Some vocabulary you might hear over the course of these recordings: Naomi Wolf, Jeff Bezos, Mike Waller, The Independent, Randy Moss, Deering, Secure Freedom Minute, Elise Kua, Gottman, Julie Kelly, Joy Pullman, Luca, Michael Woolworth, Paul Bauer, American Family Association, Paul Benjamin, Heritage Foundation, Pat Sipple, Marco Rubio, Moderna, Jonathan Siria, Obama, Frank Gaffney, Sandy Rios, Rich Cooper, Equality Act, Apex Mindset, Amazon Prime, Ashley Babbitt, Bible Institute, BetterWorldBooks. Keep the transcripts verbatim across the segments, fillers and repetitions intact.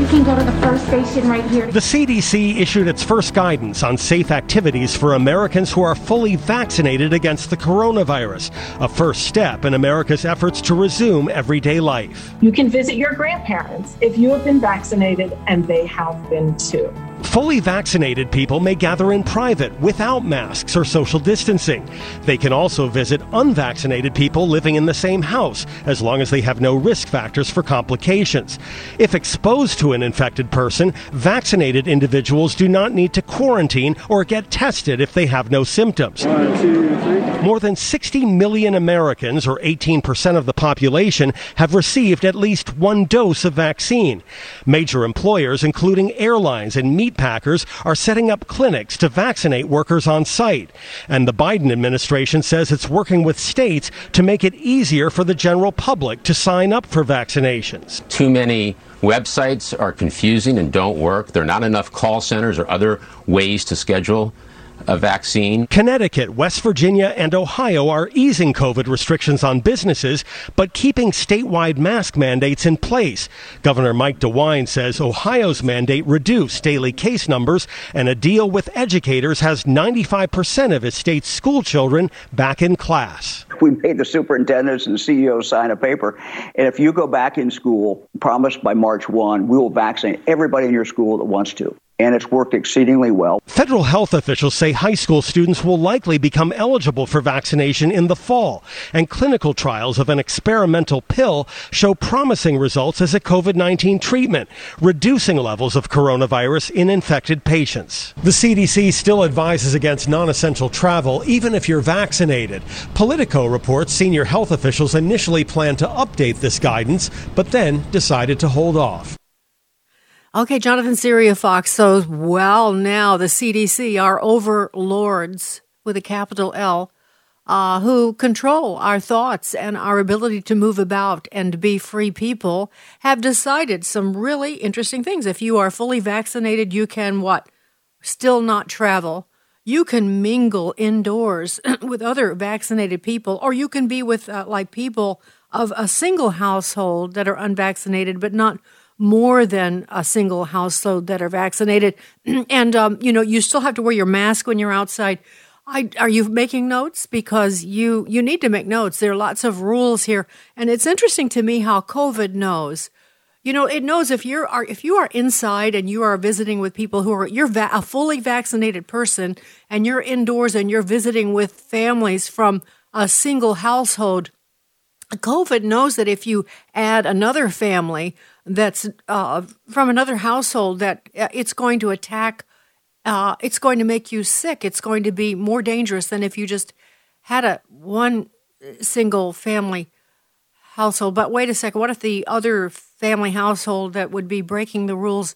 You can go to the first station right here. The C D C issued its first guidance on safe activities for Americans who are fully vaccinated against the coronavirus, a first step in America's efforts to resume everyday life. You can visit your grandparents if you have been vaccinated and they have been too. Fully vaccinated people may gather in private without masks or social distancing. They can also visit unvaccinated people living in the same house, as long as they have no risk factors for complications. If exposed to an infected person, vaccinated individuals do not need to quarantine or get tested if they have no symptoms. One, two, three. More than sixty million Americans, or eighteen percent of the population, have received at least one dose of vaccine. Major employers, including airlines and meat packers, are setting up clinics to vaccinate workers on site. And the Biden administration says it's working with states to make it easier for the general public to sign up for vaccinations. Too many websites are confusing and don't work. There are not enough call centers or other ways to schedule a vaccine. Connecticut, West Virginia, and Ohio are easing COVID restrictions on businesses, but keeping statewide mask mandates in place. Governor Mike DeWine says Ohio's mandate reduced daily case numbers, and a deal with educators has ninety-five percent of his state's school children back in class. We made the superintendents and C E Os sign a paper, and if you go back in school, promised by March first, we will vaccinate everybody in your school that wants to. And it's worked exceedingly well. Federal health officials say high school students will likely become eligible for vaccination in the fall, and clinical trials of an experimental pill show promising results as a COVID nineteen treatment, reducing levels of coronavirus in infected patients. The C D C still advises against non-essential travel, even if you're vaccinated. Politico reports senior health officials initially planned to update this guidance, but then decided to hold off. Okay, Jonathan Siria, Fox. So, well, now the C D C, our overlords with a capital L, uh, who control our thoughts and our ability to move about and be free people, have decided some really interesting things. If you are fully vaccinated, you can what? Still not travel. You can mingle indoors with other vaccinated people, or you can be with uh, like people of a single household that are unvaccinated, but not more than a single household that are vaccinated. And, um, you know, you still have to wear your mask when you're outside. I, are you making notes? Because you, you need to make notes. There are lots of rules here. And it's interesting to me how COVID knows. You know, it knows if you are if you are inside and you are visiting with people who are, you're va- a fully vaccinated person, and you're indoors and you're visiting with families from a single household, COVID knows that if you add another family that's uh, from another household, that it's going to attack, uh, it's going to make you sick. It's going to be more dangerous than if you just had a one single family household. But wait a second, what if the other family household that would be breaking the rules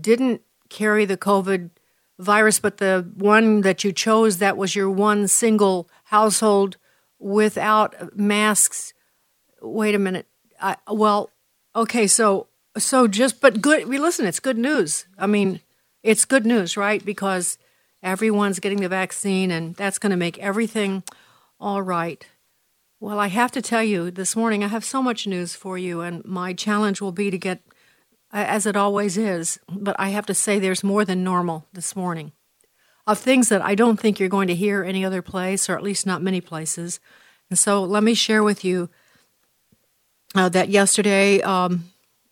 didn't carry the COVID virus, but the one that you chose, that was your one single household without masks? Wait a minute. I, well, okay, so so just, but good, we listen, it's good news. I mean, it's good news, right? Because everyone's getting the vaccine, and that's going to make everything all right. Well, I have to tell you, this morning I have so much news for you, and my challenge will be to get, as it always is, but I have to say there's more than normal this morning, of things that I don't think you're going to hear any other place, or at least not many places. And so let me share with you Uh, that yesterday um,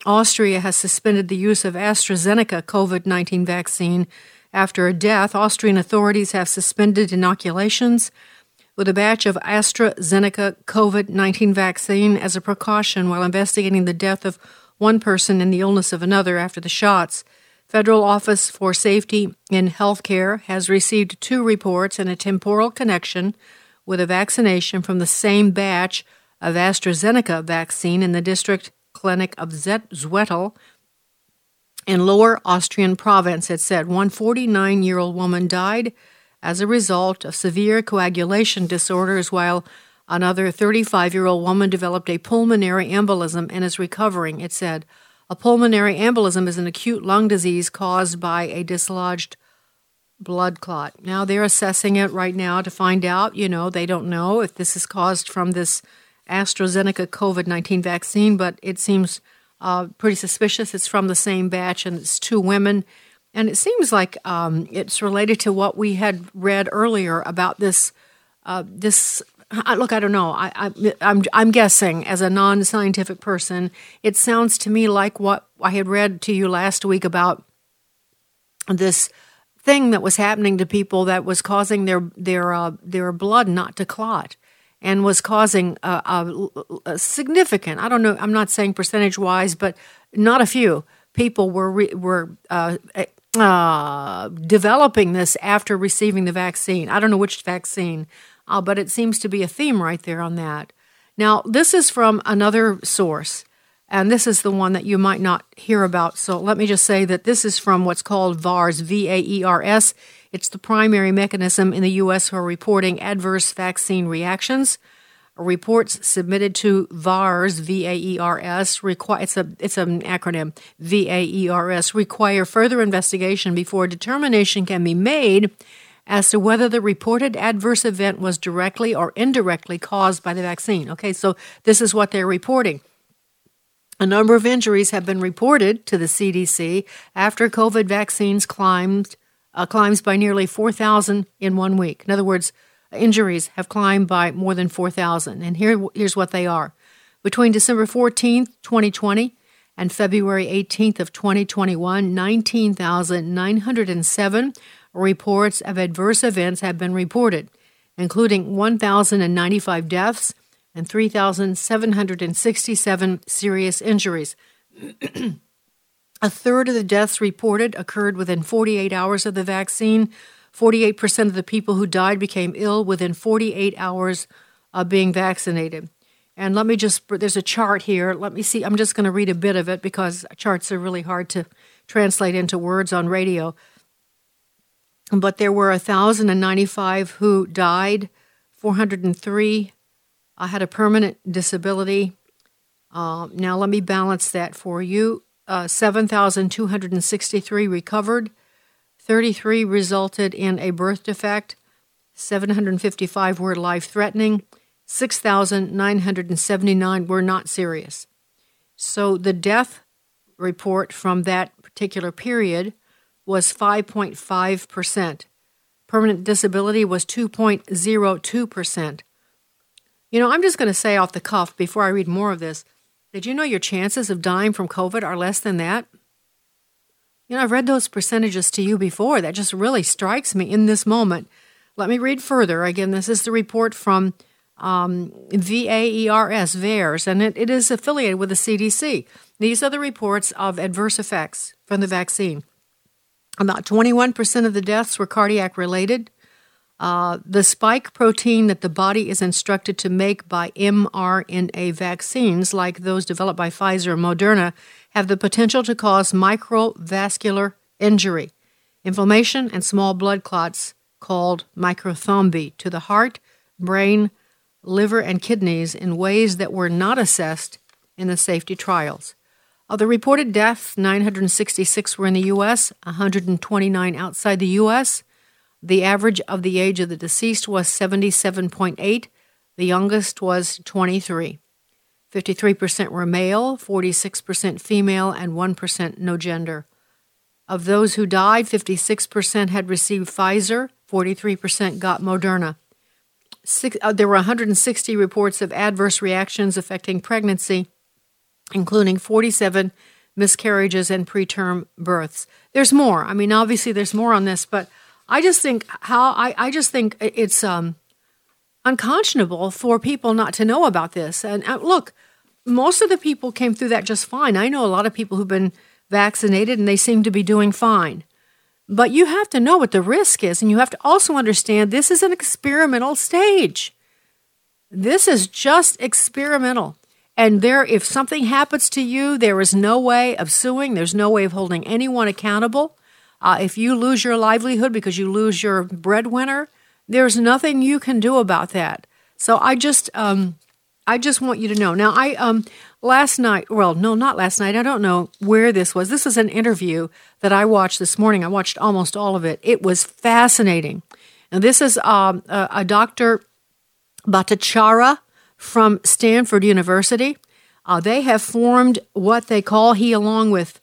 Austria has suspended the use of AstraZeneca COVID nineteen vaccine after a death. Austrian authorities have suspended inoculations with a batch of AstraZeneca COVID nineteen vaccine as a precaution while investigating the death of one person and the illness of another after the shots. Federal Office for Safety in Healthcare has received two reports and a temporal connection with a vaccination from the same batch of AstraZeneca vaccine in the district clinic of Zwetel in Lower Austrian province. It said one forty-nine-year-old woman died as a result of severe coagulation disorders, while another thirty-five-year-old woman developed a pulmonary embolism and is recovering, it said. A pulmonary embolism is an acute lung disease caused by a dislodged blood clot. Now, they're assessing it right now to find out, you know, they don't know if this is caused from this AstraZeneca COVID nineteen vaccine, but it seems uh, pretty suspicious. It's from the same batch, and it's two women. And it seems like um, it's related to what we had read earlier about this. Uh, this I, look, I don't know. I, I, I'm I'm guessing as a non-scientific person, it sounds to me like what I had read to you last week about this thing that was happening to people that was causing their their uh, their blood not to clot, and was causing a, a, a significant. I don't know. I'm not saying percentage wise, but not a few people were re, were. Uh, Uh, developing this after receiving the vaccine. I don't know which vaccine, uh, but it seems to be a theme right there on that. Now, this is from another source, and this is the one that you might not hear about. So let me just say that this is from what's called VAERS, V A E R S. It's the primary mechanism in the U S for reporting adverse vaccine reactions. Reports submitted to VAERS, V A E R S, require, it's a, it's an acronym, V A E R S, require further investigation before determination can be made as to whether the reported adverse event was directly or indirectly caused by the vaccine. Okay, so this is what they're reporting. A number of injuries have been reported to the C D C after COVID vaccines climbed uh, climbs by nearly four thousand in one week. In other words, injuries have climbed by more than four thousand, and here, here's what they are. Between December fourteenth, twenty twenty, and February eighteenth of twenty twenty-one, nineteen thousand nine hundred seven reports of adverse events have been reported, including one thousand ninety-five deaths and three thousand seven hundred sixty-seven serious injuries. A third of the deaths reported occurred within forty-eight hours of the vaccine. forty-eight percent of the people who died became ill within forty-eight hours of being vaccinated. And let me just, there's a chart here. Let me see. I'm just going to read a bit of it because charts are really hard to translate into words on radio. But there were one thousand ninety-five who died, four hundred three uh, had a permanent disability. Uh, now let me balance that for you. Uh, seven thousand two hundred sixty-three recovered. thirty-three resulted in a birth defect, seven hundred fifty-five were life-threatening, six thousand nine hundred seventy-nine were not serious. So the death report from that particular period was five point five percent. Permanent disability was two point zero two percent. You know, I'm just going to say off the cuff before I read more of this, did you know your chances of dying from COVID are less than that? You know, I've read those percentages to you before. That just really strikes me in this moment. Let me read further. Again, this is the report from um, VAERS, VAERS, and it, it is affiliated with the C D C. These are the reports of adverse effects from the vaccine. About twenty-one percent of the deaths were cardiac-related. Uh, the spike protein that the body is instructed to make by mRNA vaccines, like those developed by Pfizer and Moderna, have the potential to cause microvascular injury, inflammation, and small blood clots called microthrombi to the heart, brain, liver, and kidneys in ways that were not assessed in the safety trials. Of the reported deaths, nine hundred sixty-six were in the U S, one hundred twenty-nine outside the U S. The average of the age of the deceased was seventy-seven point eight. The youngest was twenty-three. fifty-three percent were male, forty-six percent female, and one percent no gender. Of those who died, fifty-six percent had received Pfizer, forty-three percent got Moderna. Six, uh, there were one hundred sixty reports of adverse reactions affecting pregnancy, including forty-seven miscarriages and preterm births. There's more. I mean, obviously there's more on this, but I just think how I, I just think it's um unconscionable for people not to know about this. And uh, look, most of the people came through that just fine. I know a lot of people who've been vaccinated and they seem to be doing fine. But you have to know what the risk is, and you have to also understand this is an experimental stage. This is just experimental. And there, if something happens to you, there is no way of suing. There's no way of holding anyone accountable. Uh, if you lose your livelihood because you lose your breadwinner, there's nothing you can do about that. So I just, um, I just want you to know. Now, I um, last night, well, no, not last night. I don't know where this was. This was an interview that I watched this morning. I watched almost all of it. It was fascinating. And this is um, a, a Doctor Bhattacharya from Stanford University. Uh, they have formed what they call, he along with,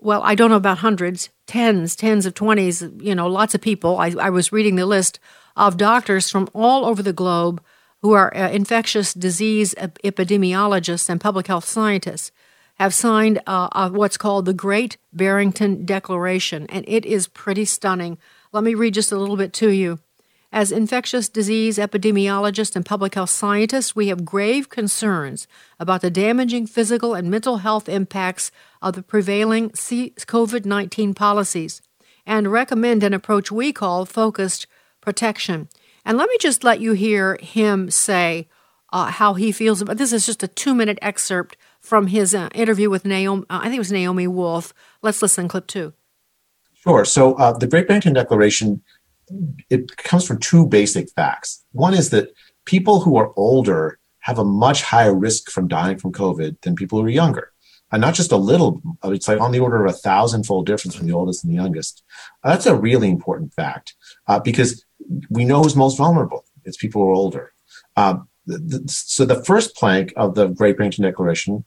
well, I don't know about hundreds, tens, tens of twenties, you know, lots of people. I, I was reading the list of doctors from all over the globe who are uh, infectious disease ep- epidemiologists and public health scientists, have signed uh, uh, what's called the Great Barrington Declaration, and it is pretty stunning. Let me read just a little bit to you. As infectious disease epidemiologists and public health scientists, we have grave concerns about the damaging physical and mental health impacts of the prevailing C O V I D nineteen policies and recommend an approach we call focused protection. And let me just let you hear him say uh, how he feels about this. Is just a two-minute excerpt from his uh, interview with Naomi, uh, I think it was Naomi Wolf. Let's listen, clip two. Sure. So uh, the Great Barrington Declaration, it comes from two basic facts. One is that people who are older have a much higher risk from dying from COVID than people who are younger. And not just a little, it's like on the order of a thousand-fold difference from the oldest and the youngest. Uh, that's a really important fact uh, because we know who's most vulnerable. It's people who are older. Uh, th- th- so the first plank of the Great Barrington Declaration,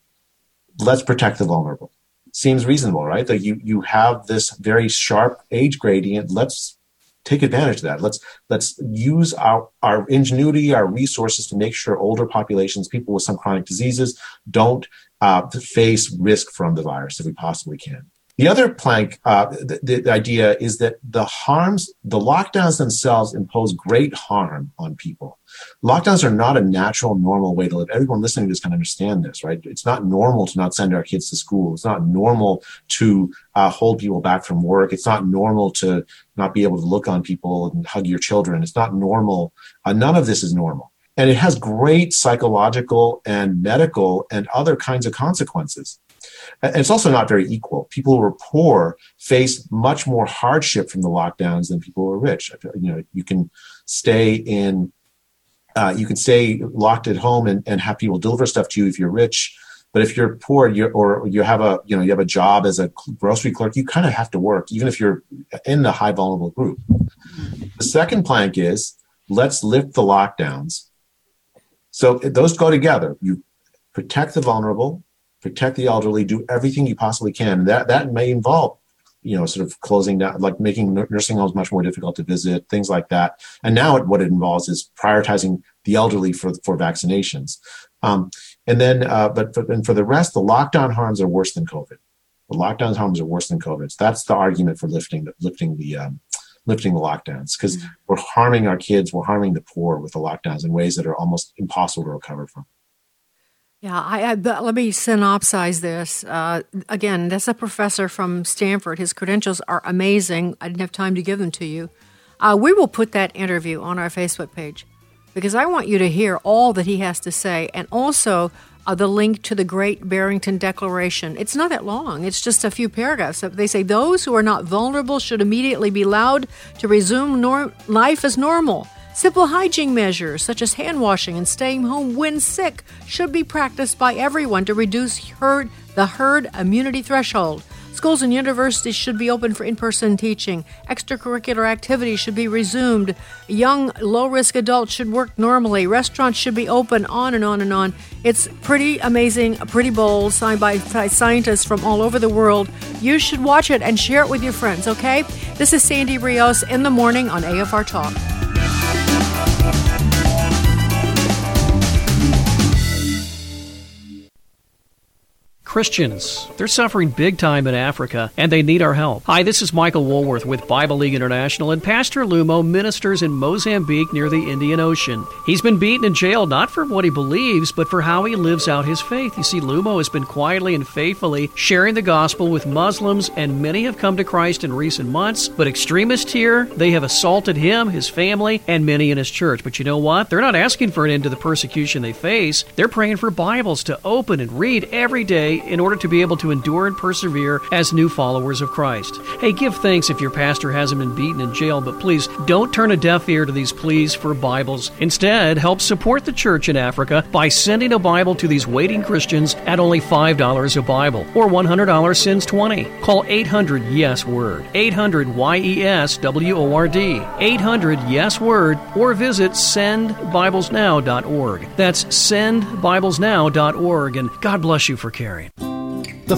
let's protect the vulnerable. Seems reasonable, right? That you you have this very sharp age gradient. Let's take advantage of that. Let's let's use our, our ingenuity, our resources to make sure older populations, people with some chronic diseases, don't uh, face risk from the virus if we possibly can. The other plank, uh, the, the idea is that the harms, the lockdowns themselves impose great harm on people. Lockdowns are not a natural, normal way to live. Everyone listening to this can understand this, right? It's not normal to not send our kids to school. It's not normal to uh, hold people back from work. It's not normal to not be able to look on people and hug your children. It's not normal. Uh, none of this is normal. And it has great psychological and medical and other kinds of consequences. And it's also not very equal. People who are poor face much more hardship from the lockdowns than people who are rich. You know, you can stay in, uh, you can stay locked at home and, and have people deliver stuff to you if you're rich. But if you're poor, you're, or you have a, you know, you have a job as a grocery clerk, you kind of have to work, even if you're in the high vulnerable group. The second plank is let's lift the lockdowns. So those go together. You protect the vulnerable, protect the elderly, do everything you possibly can. And that, that may involve, you know, sort of closing down, like making nursing homes much more difficult to visit, things like that. And now it, what it involves is prioritizing the elderly for, for vaccinations. Um, and then, uh, but for, and for the rest, the lockdown harms are worse than COVID. The lockdown harms are worse than COVID. So that's the argument for lifting, lifting the, um, lifting the lockdowns, because mm-hmm. we're harming our kids, we're harming the poor with the lockdowns in ways that are almost impossible to recover from. Yeah, I, I, but let me synopsize this. Uh, again, that's a professor from Stanford. His credentials are amazing. I didn't have time to give them to you. Uh, we will put that interview on our Facebook page because I want you to hear all that he has to say, and also uh, the link to the Great Barrington Declaration. It's not that long. It's just a few paragraphs. They say those who are not vulnerable should immediately be allowed to resume nor- life as normal. Simple hygiene measures such as hand washing and staying home when sick should be practiced by everyone to reduce herd, the herd immunity threshold. Schools and universities should be open for in-person teaching. Extracurricular activities should be resumed. Young, low-risk adults should work normally. Restaurants should be open, on and on and on. It's pretty amazing, pretty bold, signed by scientists from all over the world. You should watch it and share it with your friends, okay? This is Sandy Rios in the morning on A F R Talk. Christians. They're suffering big time in Africa, and they need our help. Hi, this is Michael Woolworth with Bible League International, and Pastor Lumo ministers in Mozambique near the Indian Ocean. He's been beaten and jailed not for what he believes, but for how he lives out his faith. You see, Lumo has been quietly and faithfully sharing the gospel with Muslims, and many have come to Christ in recent months, but extremists here, they have assaulted him, his family, and many in his church. But you know what? They're not asking for an end to the persecution they face. They're praying for Bibles to open and read every day in order to be able to endure and persevere as new followers of Christ. Hey, give thanks if your pastor hasn't been beaten and jailed, but please don't turn a deaf ear to these pleas for Bibles. Instead, help support the church in Africa by sending a Bible to these waiting Christians at only five dollars a Bible, or one hundred dollars sends twenty. Call eight hundred YES WORD, eight hundred Y E S W O R D, eight hundred YES WORD, or visit send bibles now dot org. That's send bibles now dot org, and God bless you for caring. The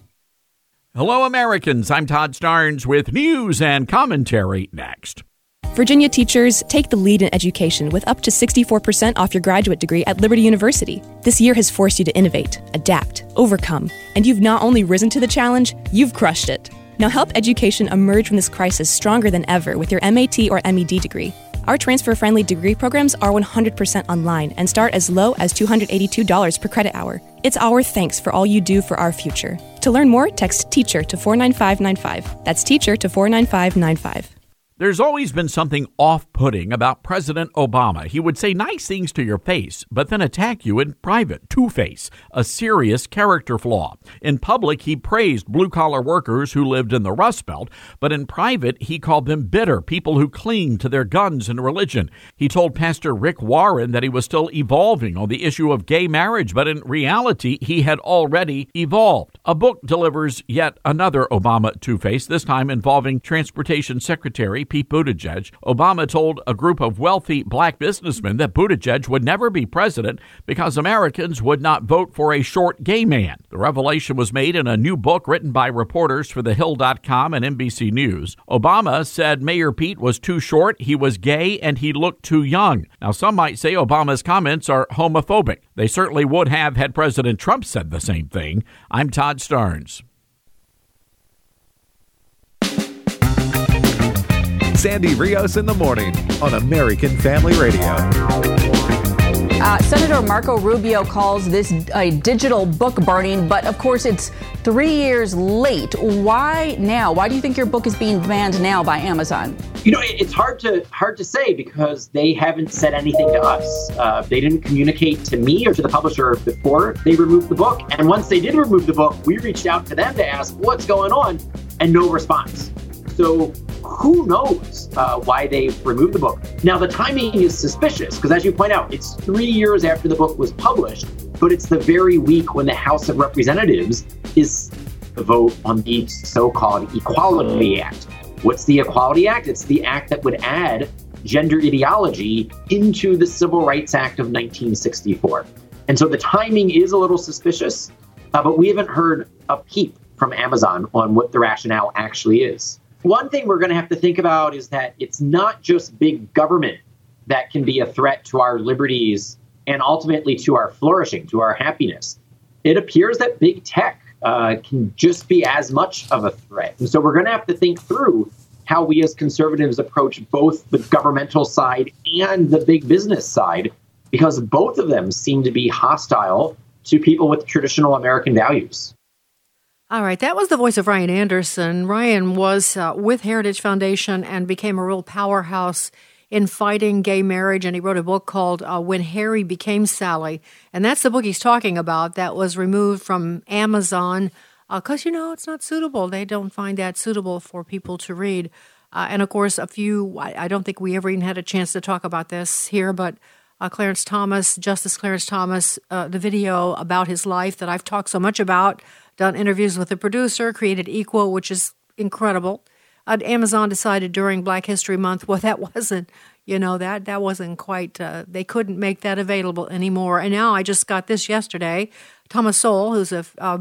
Hello, Americans. I'm Todd Starnes with news and commentary next. Virginia teachers, take the lead in education with up to sixty-four percent off your graduate degree at Liberty University. This year has forced you to innovate, adapt, overcome, and you've not only risen to the challenge, you've crushed it. Now help education emerge from this crisis stronger than ever with your M A T or M E D degree. Our transfer-friendly degree programs are one hundred percent online and start as low as two hundred eighty-two dollars per credit hour. It's our thanks for all you do for our future. To learn more, text TEACHER to four nine five nine five. That's TEACHER to four nine five nine five. There's always been something off-putting about President Obama. He would say nice things to your face, but then attack you in private. Two-face, a serious character flaw. In public, he praised blue-collar workers who lived in the Rust Belt, but in private, he called them bitter, people who cling to their guns and religion. He told Pastor Rick Warren that he was still evolving on the issue of gay marriage, but in reality, he had already evolved. A book delivers yet another Obama two-face, this time involving Transportation Secretary Pete Buttigieg. Obama told a group of wealthy black businessmen that Buttigieg would never be president because Americans would not vote for a short gay man. The revelation was made in a new book written by reporters for the hill dot com and N B C News. Obama said Mayor Pete was too short, he was gay, and he looked too young. Now, some might say Obama's comments are homophobic. They certainly would have had President Trump said the same thing. I'm Todd Starnes. Sandy Rios in the morning on American Family Radio. Uh, Senator Marco Rubio calls this a digital book burning, but of course it's three years late. Why now? Why do you think your book is being banned now by Amazon? You know, it's hard to hard to say because they haven't said anything to us. Uh, they didn't communicate to me or to the publisher before they removed the book. And once they did remove the book, we reached out to them to ask what's going on, and no response. So who knows uh, why they removed the book? Now, the timing is suspicious because, as you point out, it's three years after the book was published, but it's the very week when the House of Representatives is to vote on the so-called Equality Act. What's the Equality Act? It's the act that would add gender ideology into the Civil Rights Act of nineteen sixty-four. And so the timing is a little suspicious, uh, but we haven't heard a peep from Amazon on what the rationale actually is. One thing we're going to have to think about is that it's not just big government that can be a threat to our liberties and ultimately to our flourishing, to our happiness. It appears that big tech uh, can just be as much of a threat. And so we're going to have to think through how we as conservatives approach both the governmental side and the big business side, because both of them seem to be hostile to people with traditional American values. All right, that was the voice of Ryan Anderson. Ryan was uh, with Heritage Foundation and became a real powerhouse in fighting gay marriage, and he wrote a book called uh, When Harry Became Sally, and that's the book he's talking about that was removed from Amazon because, uh, you know, it's not suitable. They don't find that suitable for people to read. Uh, and, of course, a few, I, I don't think we ever even had a chance to talk about this here, but uh, Clarence Thomas, Justice Clarence Thomas, uh, the video about his life that I've talked so much about, done interviews with the producer, created Equal, which is incredible. Uh, Amazon decided during Black History Month, well, that wasn't, you know, that that wasn't quite, uh, they couldn't make that available anymore. And now I just got this yesterday. Thomas Sowell, who's a uh,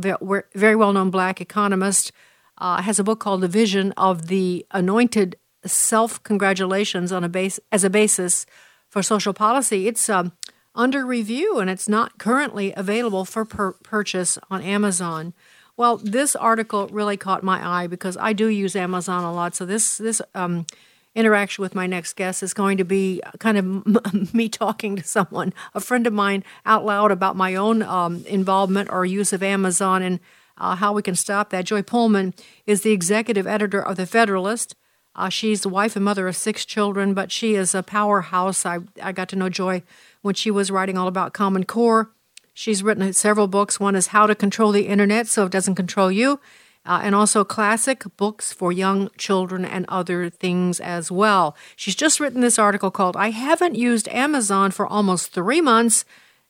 very well-known Black economist, uh, has a book called The Vision of the Anointed Self-Congratulations on a base, as a Basis for Social Policy. It's um, under review, and it's not currently available for per- purchase on Amazon. Well, this article really caught my eye because I do use Amazon a lot. So this this um, interaction with my next guest is going to be kind of m- me talking to someone, a friend of mine, out loud about my own um, involvement or use of Amazon and uh, how we can stop that. Joy Pullman is the executive editor of The Federalist. Uh, she's the wife and mother of six children, but she is a powerhouse. I, I got to know Joy when she was writing all about Common Core. She's written several books. One is How to Control the Internet So It Doesn't Control You, uh, and also classic books for young children and other things as well. She's just written this article called I Haven't Used Amazon for Almost Three Months,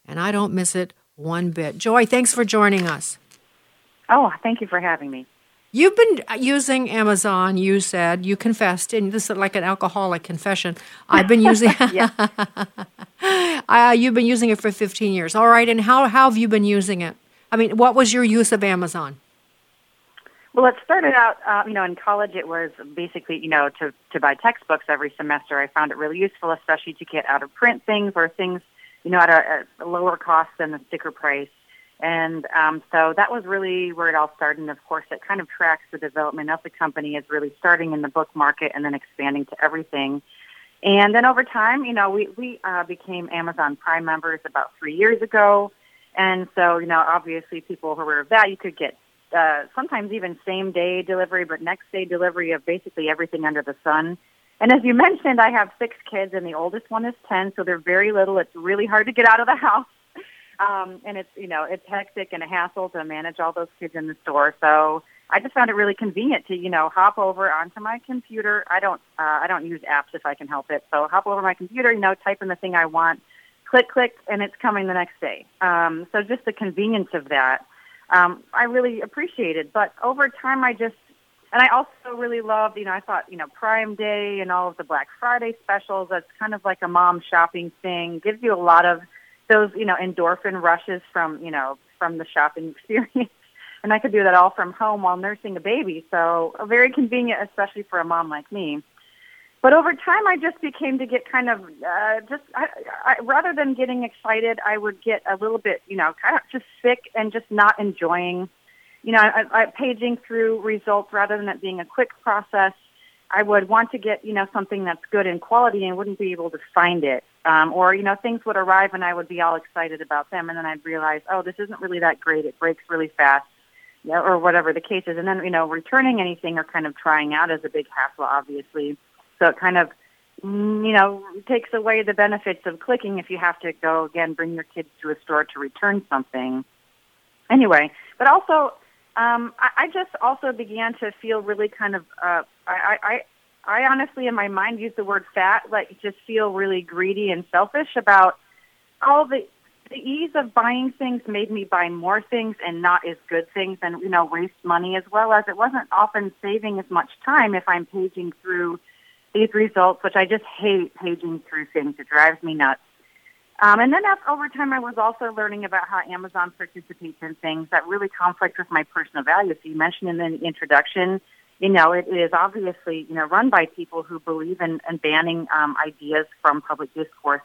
and I Don't Miss It One Bit. Joy, thanks for joining us. Oh, thank you for having me. You've been using Amazon, you said. You confessed, and this is like an alcoholic confession. I've been using uh, You've been using it for fifteen years. All right, and how, how have you been using it? I mean, what was your use of Amazon? Well, it started out, uh, you know, in college it was basically, you know, to, to buy textbooks every semester. I found it really useful, especially to get out-of-print things or things, you know, at a, at a lower cost than the sticker price. And um, so that was really where it all started. And, of course, it kind of tracks the development of the company as really starting in the book market and then expanding to everything. And then over time, you know, we, we uh, became Amazon Prime members about three years ago. And so, you know, obviously people who were aware of that, you could get uh, sometimes even same-day delivery, but next-day delivery of basically everything under the sun. And as you mentioned, I have six kids, and the oldest one is ten, so they're very little. It's really hard to get out of the house. Um, and it's, you know, it's hectic and a hassle to manage all those kids in the store. So I just found it really convenient to, you know, hop over onto my computer. I don't, uh, I don't use apps if I can help it. So hop over my computer, you know, type in the thing I want, click, click, and it's coming the next day. Um, so just the convenience of that, um, I really appreciated. But over time, I just, and I also really loved, you know, I thought, you know, Prime Day and all of the Black Friday specials, that's kind of like a mom shopping thing, gives you a lot of those, you know, endorphin rushes from, you know, from the shopping experience. And I could do that all from home while nursing a baby. So very convenient, especially for a mom like me. But over time, I just became to get kind of uh, just, I, I, rather than getting excited, I would get a little bit, you know, kind of just sick and just not enjoying, you know, I, I, paging through results rather than it being a quick process. I would want to get, you know, something that's good in quality and wouldn't be able to find it. Um, or, you know, things would arrive and I would be all excited about them. And then I'd realize, oh, this isn't really that great. It breaks really fast, you know, or whatever the case is. And then, you know, returning anything or kind of trying out is a big hassle, obviously. So it kind of, you know, takes away the benefits of clicking if you have to go, again, bring your kids to a store to return something. Anyway, but also, um, I, I just also began to feel really kind of, uh, I, I, I honestly, in my mind, use the word fat, like just feel really greedy and selfish about all the the ease of buying things made me buy more things and not as good things and, you know, waste money as well as it wasn't often saving as much time if I'm paging through these results, which I just hate paging through things. It drives me nuts. Um, and then over time, I was also learning about how Amazon participates in things that really conflict with my personal values. So you mentioned in the introduction, you know, it is obviously, you know, run by people who believe in, in banning um, ideas from public discourse.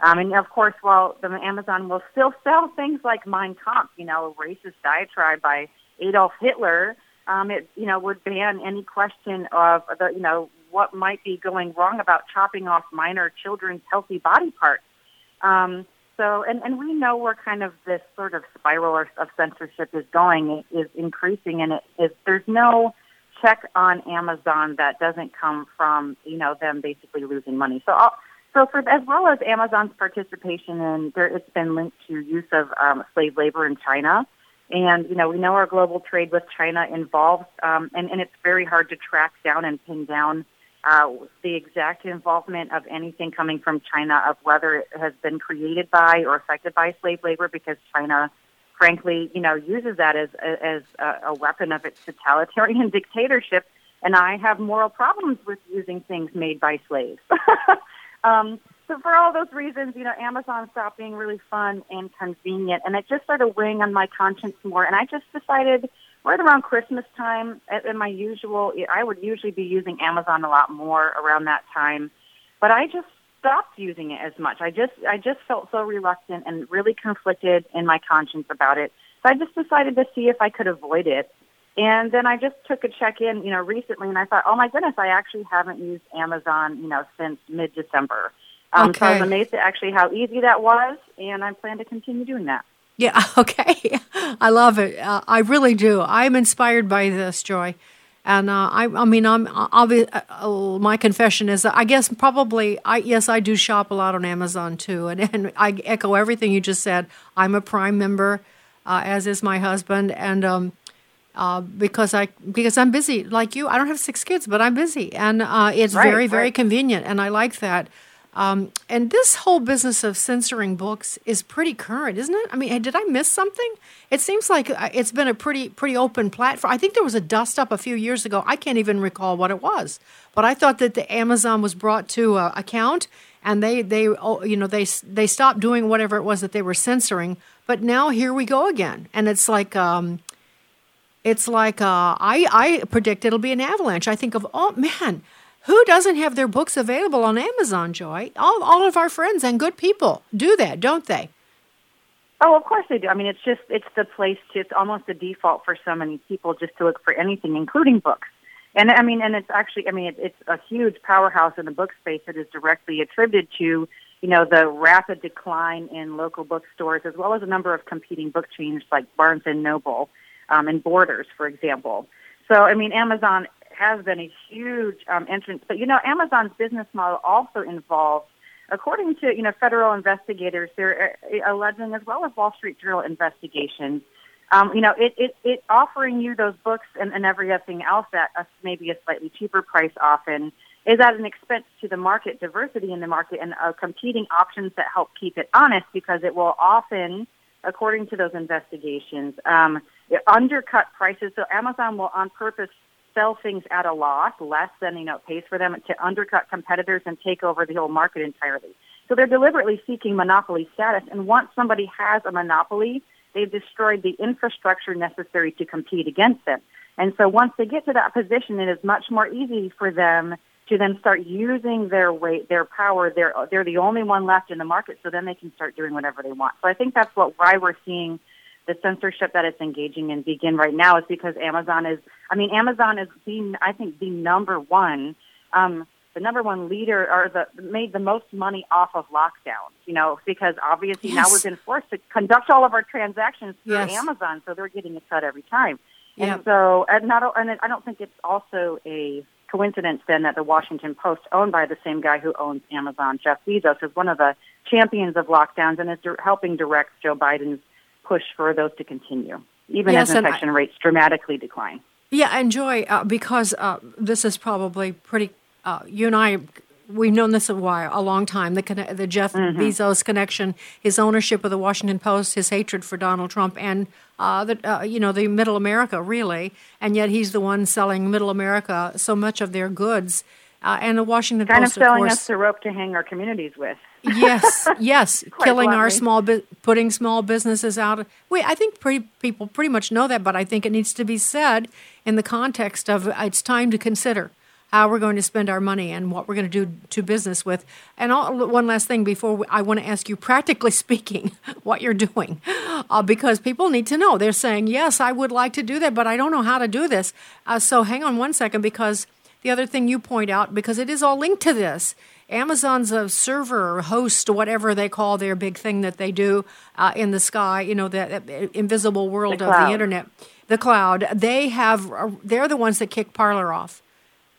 Um, and, of course, while the Amazon will still sell things like Mein Kampf, you know, a racist diatribe by Adolf Hitler, um, it, you know, would ban any question of, the, you know, what might be going wrong about chopping off minor children's healthy body parts. Um, so, and, and we know where kind of this sort of spiral of censorship is going, it is increasing, and it is, there's no check on Amazon that doesn't come from, you know, them basically losing money. So, I'll, so for as well as Amazon's participation in there, it's been linked to use of um, slave labor in China. And, you know, we know our global trade with China involves, um, and, and it's very hard to track down and pin down uh, the exact involvement of anything coming from China, of whether it has been created by or affected by slave labor, because China, frankly, you know, uses that as, as a weapon of its totalitarian dictatorship. And I have moral problems with using things made by slaves. um, So for all those reasons, you know, Amazon stopped being really fun and convenient, and it just started weighing on my conscience more. And I just decided right around Christmas time, in my usual, I would usually be using Amazon a lot more around that time, but I just stopped using it as much. I just, I just felt so reluctant and really conflicted in my conscience about it. So I just decided to see if I could avoid it. And then I just took a check-in, you know, recently, and I thought, oh my goodness, I actually haven't used Amazon, you know, since mid-December. Um, okay. So I was amazed at actually how easy that was, and I plan to continue doing that. Yeah, okay. I love it. Uh, I really do. I'm inspired by this, Joy. And uh, I, I mean, I'm obvi- uh, my confession is that I guess probably, I yes, I do shop a lot on Amazon too, and, and I echo everything you just said. I'm a Prime member, uh, as is my husband, and um, uh, because, I, because I'm busy like you. I don't have six kids, but I'm busy, and uh, it's right, very, right. very convenient, and I like that. Um, and this whole business of censoring books is pretty current, isn't it? I mean, did I miss something? It seems like it's been a pretty pretty open platform. I think there was a dust-up a few years ago. I can't even recall what it was. But I thought that the Amazon was brought to uh, account, and they they you know they they stopped doing whatever it was that they were censoring. But now here we go again, and it's like. Um, It's like uh, I, I predict it'll be an avalanche. I think of, oh, man, who doesn't have their books available on Amazon, Joy? All all of our friends and good people do that, don't they? Oh, of course they do. I mean, it's just, it's the place to, it's almost the default for so many people just to look for anything, including books. And I mean, and it's actually, I mean, it, it's a huge powerhouse in the book space that is directly attributed to, you know, the rapid decline in local bookstores, as well as a number of competing book chains like Barnes and Noble. Um, and Borders, for example. So, I mean, Amazon has been a huge um, entrance. But, you know, Amazon's business model also involves, according to, you know, federal investigators, they're alleging, as well as Wall Street Journal investigations, um, you know, it, it, it offering you those books and, and everything else at a, maybe a slightly cheaper price often is at an expense to the market, diversity in the market, and uh, competing options that help keep it honest, because it will often, according to those investigations, um, it undercut prices. So Amazon will on purpose sell things at a loss, less than, you know, it pays for them, to undercut competitors and take over the whole market entirely. So they're deliberately seeking monopoly status. And once somebody has a monopoly, they've destroyed the infrastructure necessary to compete against them. And so once they get to that position, it is much more easy for them to then start using their weight, their power. They're, they're the only one left in the market, so then they can start doing whatever they want. So I think that's what why we're seeing the censorship that it's engaging in begin right now, is because Amazon is, I mean, Amazon is the, I think, the number one, um, the number one leader, or the made the most money off of lockdowns, you know, because obviously yes. now we've been forced to conduct all of our transactions through yes. Amazon, so they're getting a cut every time. Yep. And so, and, not, and I don't think it's also a coincidence then that the Washington Post, owned by the same guy who owns Amazon, Jeff Bezos, is one of the champions of lockdowns and is helping direct Joe Biden's push for those to continue, even yes, as infection I, rates dramatically decline. Yeah, and Joy, uh, because uh, this is probably pretty, uh, you and I, we've known this a while, a long time, the, conne- the Jeff mm-hmm. Bezos connection, his ownership of the Washington Post, his hatred for Donald Trump, and, uh, the, uh, you know, the middle America, really, and yet he's the one selling middle America so much of their goods. Uh, and the Washington kind Post, of selling of course, us the rope to hang our communities with. yes, yes, killing bluntly. our small, bu- putting small businesses out. We, I think, pretty, people pretty much know that, but I think it needs to be said in the context of it's time to consider how we're going to spend our money and what we're going to do to business with. And all, one last thing before we, I want to ask you, practically speaking, what you're doing, uh, because people need to know. They're saying, yes, I would like to do that, but I don't know how to do this. Uh, so hang on one second, because the other thing you point out, because it is all linked to this, Amazon's a server or host, whatever they call their big thing that they do uh, in the sky, you know, the uh, invisible world the of the internet, the cloud. They have, uh, they're the ones that kick Parler off.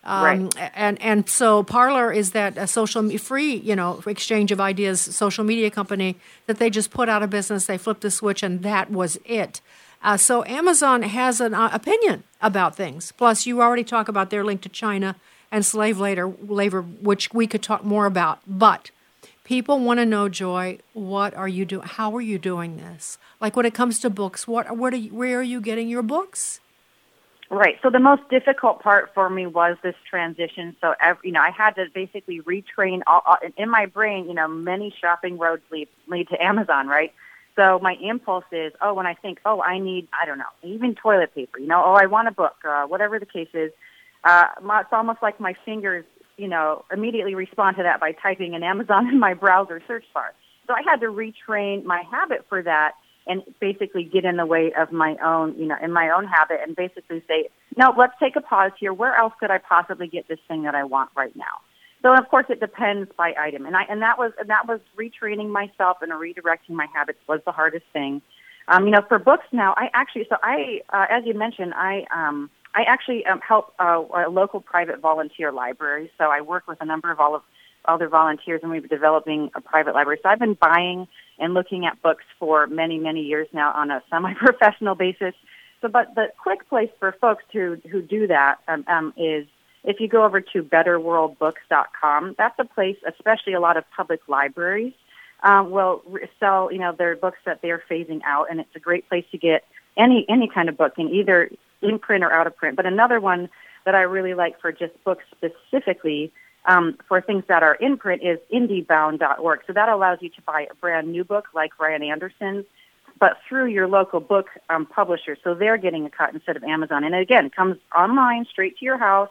Um, right. And and so Parler is that a social free, you know, exchange of ideas, social media company that they just put out of business. They flipped the switch, and that was it. Uh, so Amazon has an uh, opinion about things. Plus, you already talk about their link to China and slave labor, labor, which we could talk more about. But people want to know, Joy, what are you doing? How are you doing this? Like when it comes to books, what, what are you, where are you getting your books? Right. So the most difficult part for me was this transition. So, every, you know, I had to basically retrain all, all, in my brain, you know, many shopping roads lead, lead to Amazon, right? So my impulse is, oh, when I think, oh, I need, I don't know, even toilet paper, you know, oh, I want a book, uh, whatever the case is. Uh, my, it's almost like my fingers, you know, immediately respond to that by typing in Amazon in my browser search bar. So I had to retrain my habit for that. And basically get in the way of my own, you know, in my own habit, and basically say, no, let's take a pause here. Where else could I possibly get this thing that I want right now? So, of course, it depends by item, and I and that was and that was retraining myself and redirecting my habits was the hardest thing. Um, you know, for books now, I actually, so I, uh, as you mentioned, I um, I actually um, help uh, a local private volunteer library. So I work with a number of all of other volunteers, and we've been developing a private library. So I've been buying and looking at books for many, many years now on a semi-professional basis. So, but the quick place for folks who, who do that um, um, is if you go over to better world books dot com. That's a place, especially a lot of public libraries, um, will sell, you know, their books that they're phasing out, and it's a great place to get any any kind of book, in either in print or out of print. But another one that I really like for just books specifically Um, for things that are in print is indie bound dot org. So that allows you to buy a brand new book like Ryan Anderson's, but through your local book um, publisher. So they're getting a cut instead of Amazon. And again, it comes online straight to your house,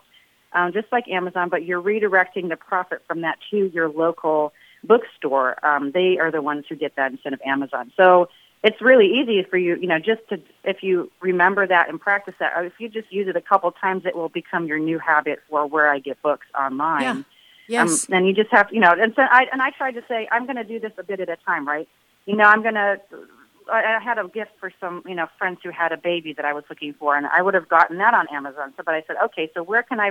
um, just like Amazon, but you're redirecting the profit from that to your local bookstore. Um, they are the ones who get that instead of Amazon. So it's really easy for you, you know, just to, if you remember that and practice that, or if you just use it a couple times, it will become your new habit for where I get books online. Yeah. Yes. Um, and you just have to, you know, and so I, and I tried to say, I'm going to do this a bit at a time, right? You know, I'm going to, I had a gift for some, you know, friends who had a baby that I was looking for, and I would have gotten that on Amazon. So, but I said, okay, so where can I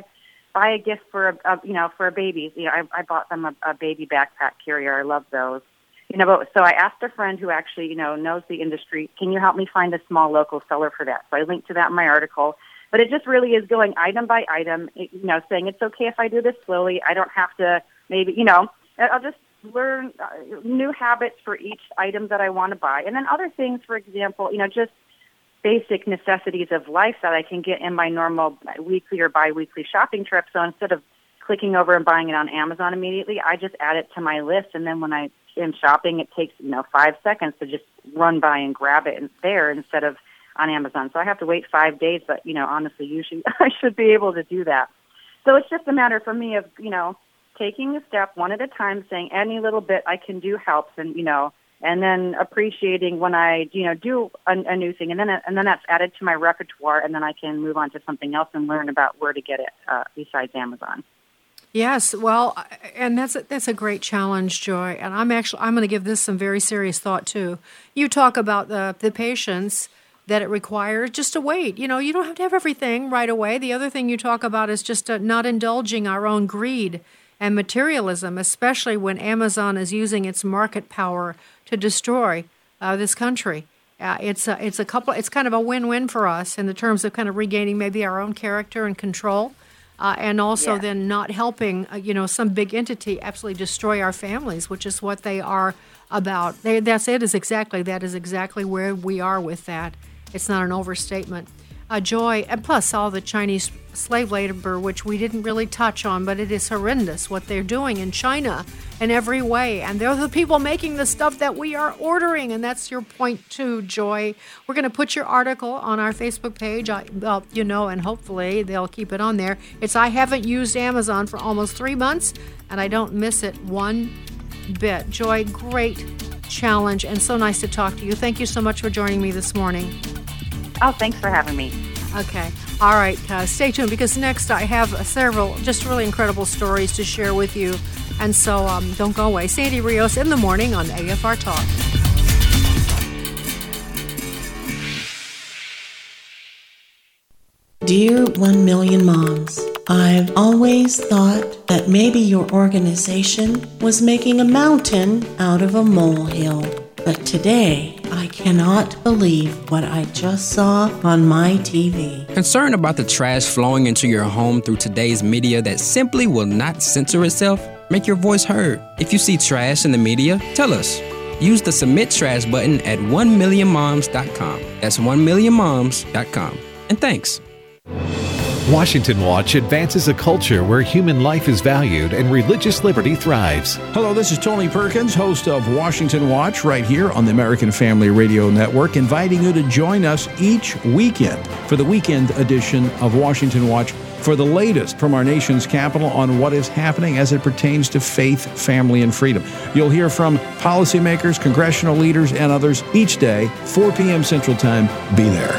buy a gift for a, a you know, for a baby? You know, I, I bought them a, a baby backpack carrier. I love those. You know, but, so I asked a friend who actually, you know, knows the industry, can you help me find a small local seller for that? So I linked to that in my article. But it just really is going item by item, you know, saying it's okay if I do this slowly. I don't have to maybe, you know, I'll just learn new habits for each item that I want to buy. And then other things, for example, you know, just basic necessities of life that I can get in my normal weekly or biweekly shopping trip. So instead of clicking over and buying it on Amazon immediately, I just add it to my list. And then when I in shopping, it takes, you know, five seconds to just run by and grab it there instead of on Amazon. So I have to wait five days, but, you know, honestly, usually I should be able to do that. So it's just a matter for me of, you know, taking a step one at a time, saying any little bit I can do helps, and, you know, and then appreciating when I, you know, do a, a new thing, and then and then that's added to my repertoire, and then I can move on to something else and learn about where to get it uh, besides Amazon. Yes, well, and that's a, that's a great challenge, Joy. And I'm actually I'm going to give this some very serious thought too. You talk about the the patience that it requires just to wait. You know, you don't have to have everything right away. The other thing you talk about is just uh, not indulging our own greed and materialism, especially when Amazon is using its market power to destroy uh, this country. Uh, it's a, it's a couple. It's kind of a win-win for us in the terms of kind of regaining maybe our own character and control. Uh, and also yeah. then not helping, uh, you know, some big entity absolutely destroy our families, which is what they are about. They, that's it is exactly, that is exactly where we are with that. It's not an overstatement. Uh, Joy, and plus all the Chinese slave labor, which we didn't really touch on, but it is horrendous what they're doing in China in every way. And they're the people making the stuff that we are ordering. And that's your point too, Joy. We're going to put your article on our Facebook page, I, uh, you know, and hopefully they'll keep it on there. It's I haven't used Amazon for almost three months, and I don't miss it one bit. Joy, great challenge, and so nice to talk to you. Thank you so much for joining me this morning. Oh, thanks for having me. Okay. All right. Uh, stay tuned because next I have several just really incredible stories to share with you And so um, don't go away. Sandy Rios in the morning on A F R Talk. Dear One Million Moms, I've always thought that maybe your organization was making a mountain out of a molehill. But today, I cannot believe what I just saw on my T V. Concerned about the trash flowing into your home through today's media that simply will not censor itself? Make your voice heard. If you see trash in the media, tell us. Use the Submit Trash button at one million moms dot com. That's one million moms dot com. And thanks. Washington Watch advances a culture where human life is valued and religious liberty thrives. Hello, this is Tony Perkins, host of Washington Watch, right here on the American Family Radio Network, inviting you to join us each weekend for the weekend edition of Washington Watch for the latest from our nation's capital on what is happening as it pertains to faith, family, and freedom. You'll hear from policymakers, congressional leaders, and others each day, four p.m. Central Time. Be there.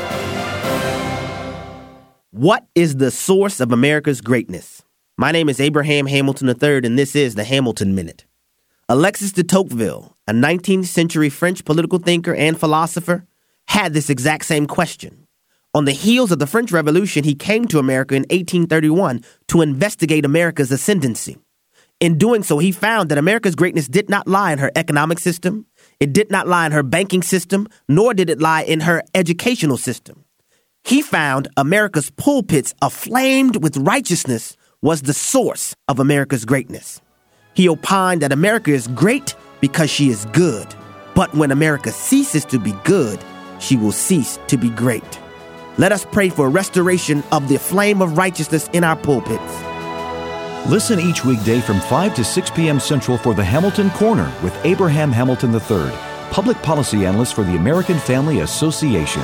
What is the source of America's greatness? My name is Abraham Hamilton the third, and this is the Hamilton Minute. Alexis de Tocqueville, a nineteenth century French political thinker and philosopher, had this exact same question. On the heels of the French Revolution, he came to America in eighteen thirty-one to investigate America's ascendancy. In doing so, he found that America's greatness did not lie in her economic system, it did not lie in her banking system, nor did it lie in her educational system. He found America's pulpits aflamed with righteousness was the source of America's greatness. He opined that America is great because she is good. But when America ceases to be good, she will cease to be great. Let us pray for a restoration of the flame of righteousness in our pulpits. Listen each weekday from five to six p.m. Central for the Hamilton Corner with Abraham Hamilton the third, public policy analyst for the American Family Association.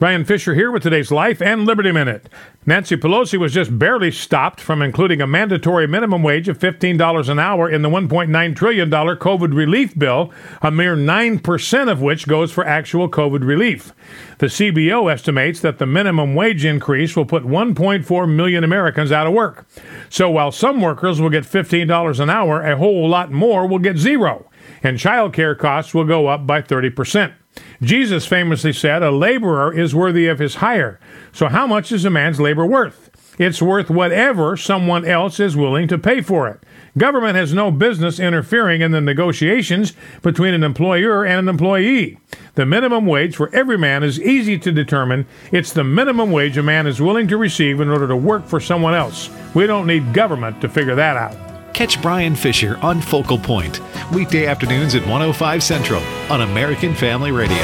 Brian Fisher here with today's Life and Liberty Minute. Nancy Pelosi was just barely stopped from including a mandatory minimum wage of fifteen dollars an hour in the one point nine trillion dollars COVID relief bill, a mere nine percent of which goes for actual COVID relief. The C B O estimates that the minimum wage increase will put one point four million Americans out of work. So while some workers will get fifteen dollars an hour, a whole lot more will get zero, and child care costs will go up by thirty percent. Jesus famously said, a laborer is worthy of his hire. So how much is a man's labor worth? It's worth whatever someone else is willing to pay for it. Government has no business interfering in the negotiations between an employer and an employee. The minimum wage for every man is easy to determine. It's the minimum wage a man is willing to receive in order to work for someone else. We don't need government to figure that out. Catch Brian Fisher on Focal Point, weekday afternoons at one oh five Central on American Family Radio.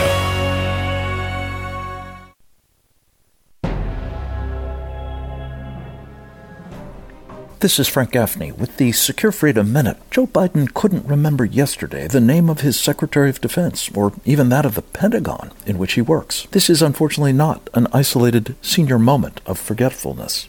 This is Frank Gaffney with the Secure Freedom Minute. Joe Biden couldn't remember yesterday the name of his Secretary of Defense, or even that of the Pentagon in which he works. This is unfortunately not an isolated senior moment of forgetfulness.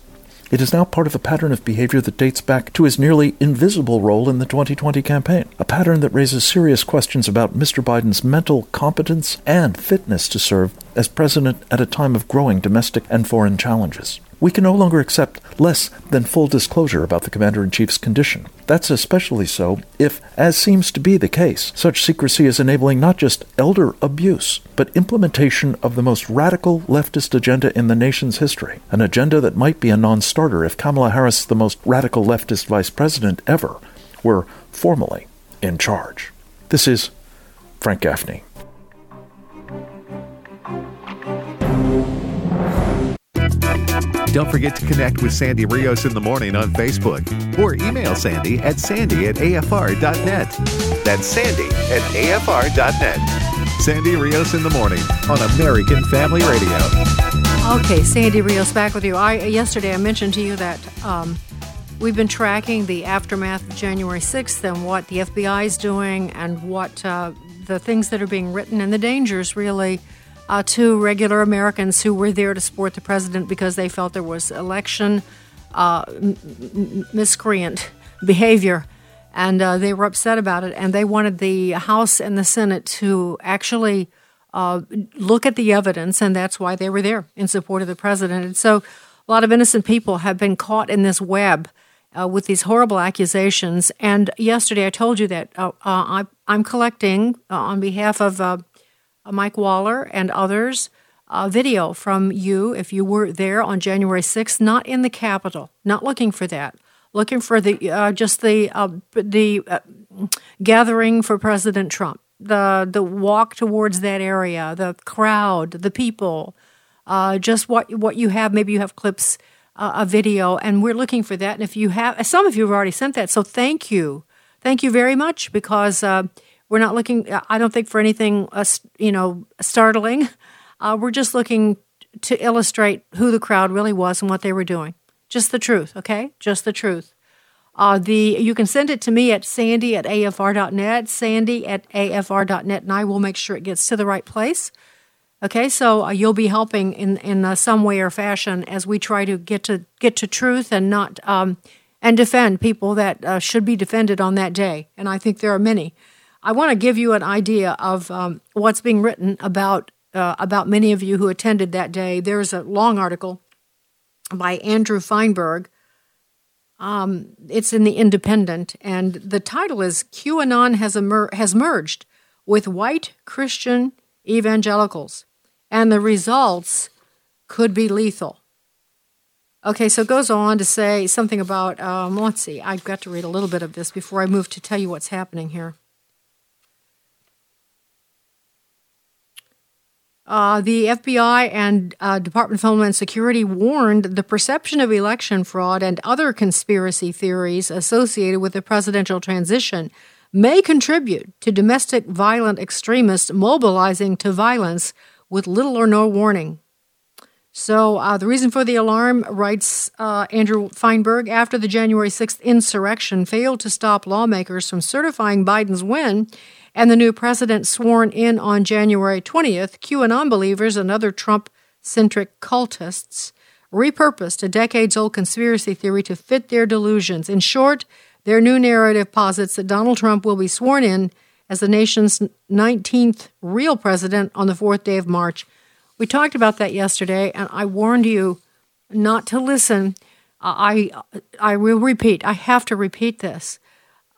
It is now part of a pattern of behavior that dates back to his nearly invisible role in the twenty twenty campaign, a pattern that raises serious questions about Mister Biden's mental competence and fitness to serve as president at a time of growing domestic and foreign challenges. We can no longer accept less than full disclosure about the Commander-in-Chief's condition. That's especially so if, as seems to be the case, such secrecy is enabling not just elder abuse, but implementation of the most radical leftist agenda in the nation's history, an agenda that might be a non-starter if Kamala Harris, the most radical leftist vice president ever, were formally in charge. This is Frank Gaffney. Don't forget to connect with Sandy Rios in the morning on Facebook or email Sandy at sandy at afr.net. That's sandy at afr.net. Sandy Rios in the morning on American Family Radio. Okay, Sandy Rios back with you. I, yesterday I mentioned to you that um, we've been tracking the aftermath of January sixth and what the F B I is doing and what uh, the things that are being written and the dangers really Uh, to regular Americans who were there to support the president because they felt there was election uh, m- m- miscreant behavior, and uh, they were upset about it, and they wanted the House and the Senate to actually uh, look at the evidence, and that's why they were there in support of the president. And so a lot of innocent people have been caught in this web, uh, with these horrible accusations. And yesterday I told you that uh, uh, I, I'm collecting, uh, on behalf of uh, Mike Waller and others, a video from you, if you were there on January sixth, not in the Capitol, not looking for that, looking for the uh, just the uh, the uh, gathering for President Trump, the the walk towards that area, the crowd, the people, uh, just what what you have. Maybe you have clips, uh, a video, and we're looking for that. And if you have, some of you have already sent that, so thank you, thank you very much, because uh, we're not looking, I don't think, for anything uh, you know startling. Uh, we're just looking to illustrate who the crowd really was and what they were doing. Just the truth, okay? Just the truth. Uh, the you can send it to me at sandy at A F R dot net, sandy at A F R dot net, and I will make sure it gets to the right place. Okay, so uh, you'll be helping in in uh, some way or fashion as we try to get to get to truth and not um, and defend people that uh, should be defended on that day. And I think there are many. I want to give you an idea of um, what's being written about. Uh, about many of you who attended that day. There's a long article by Andrew Feinberg. Um, it's in The Independent, and the title is QAnon has, emer- has merged with white Christian evangelicals, and the results could be lethal. Okay, so it goes on to say something about, um, let's see, I've got to read a little bit of this before I move to tell you what's happening here. Uh, the F B I and uh, Department of Homeland Security warned the perception of election fraud and other conspiracy theories associated with the presidential transition may contribute to domestic violent extremists mobilizing to violence with little or no warning. So uh, the reason for the alarm, writes uh, Andrew Feinberg, after the January sixth insurrection failed to stop lawmakers from certifying Biden's win, and the new president sworn in on January twentieth, QAnon believers and other Trump-centric cultists repurposed a decades-old conspiracy theory to fit their delusions. In short, their new narrative posits that Donald Trump will be sworn in as the nation's nineteenth real president on the fourth day of March. We talked about that yesterday, and I warned you not to listen. I, I will repeat. I have to repeat this.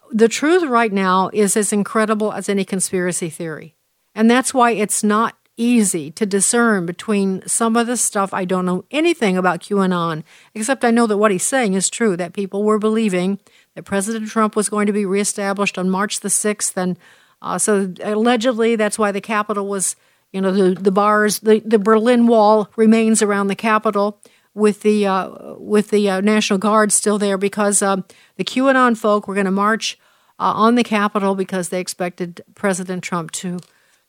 The truth right now is as incredible as any conspiracy theory. And that's why it's not easy to discern between some of the stuff. I don't know anything about QAnon, except I know that what he's saying is true, that people were believing that President Trump was going to be reestablished on March the sixth. And uh, so allegedly that's why the Capitol was, you know, the, the bars, the, the Berlin Wall remains around the Capitol, with the uh, with the uh, National Guard still there, because uh, the QAnon folk were going to march uh, on the Capitol because they expected President Trump to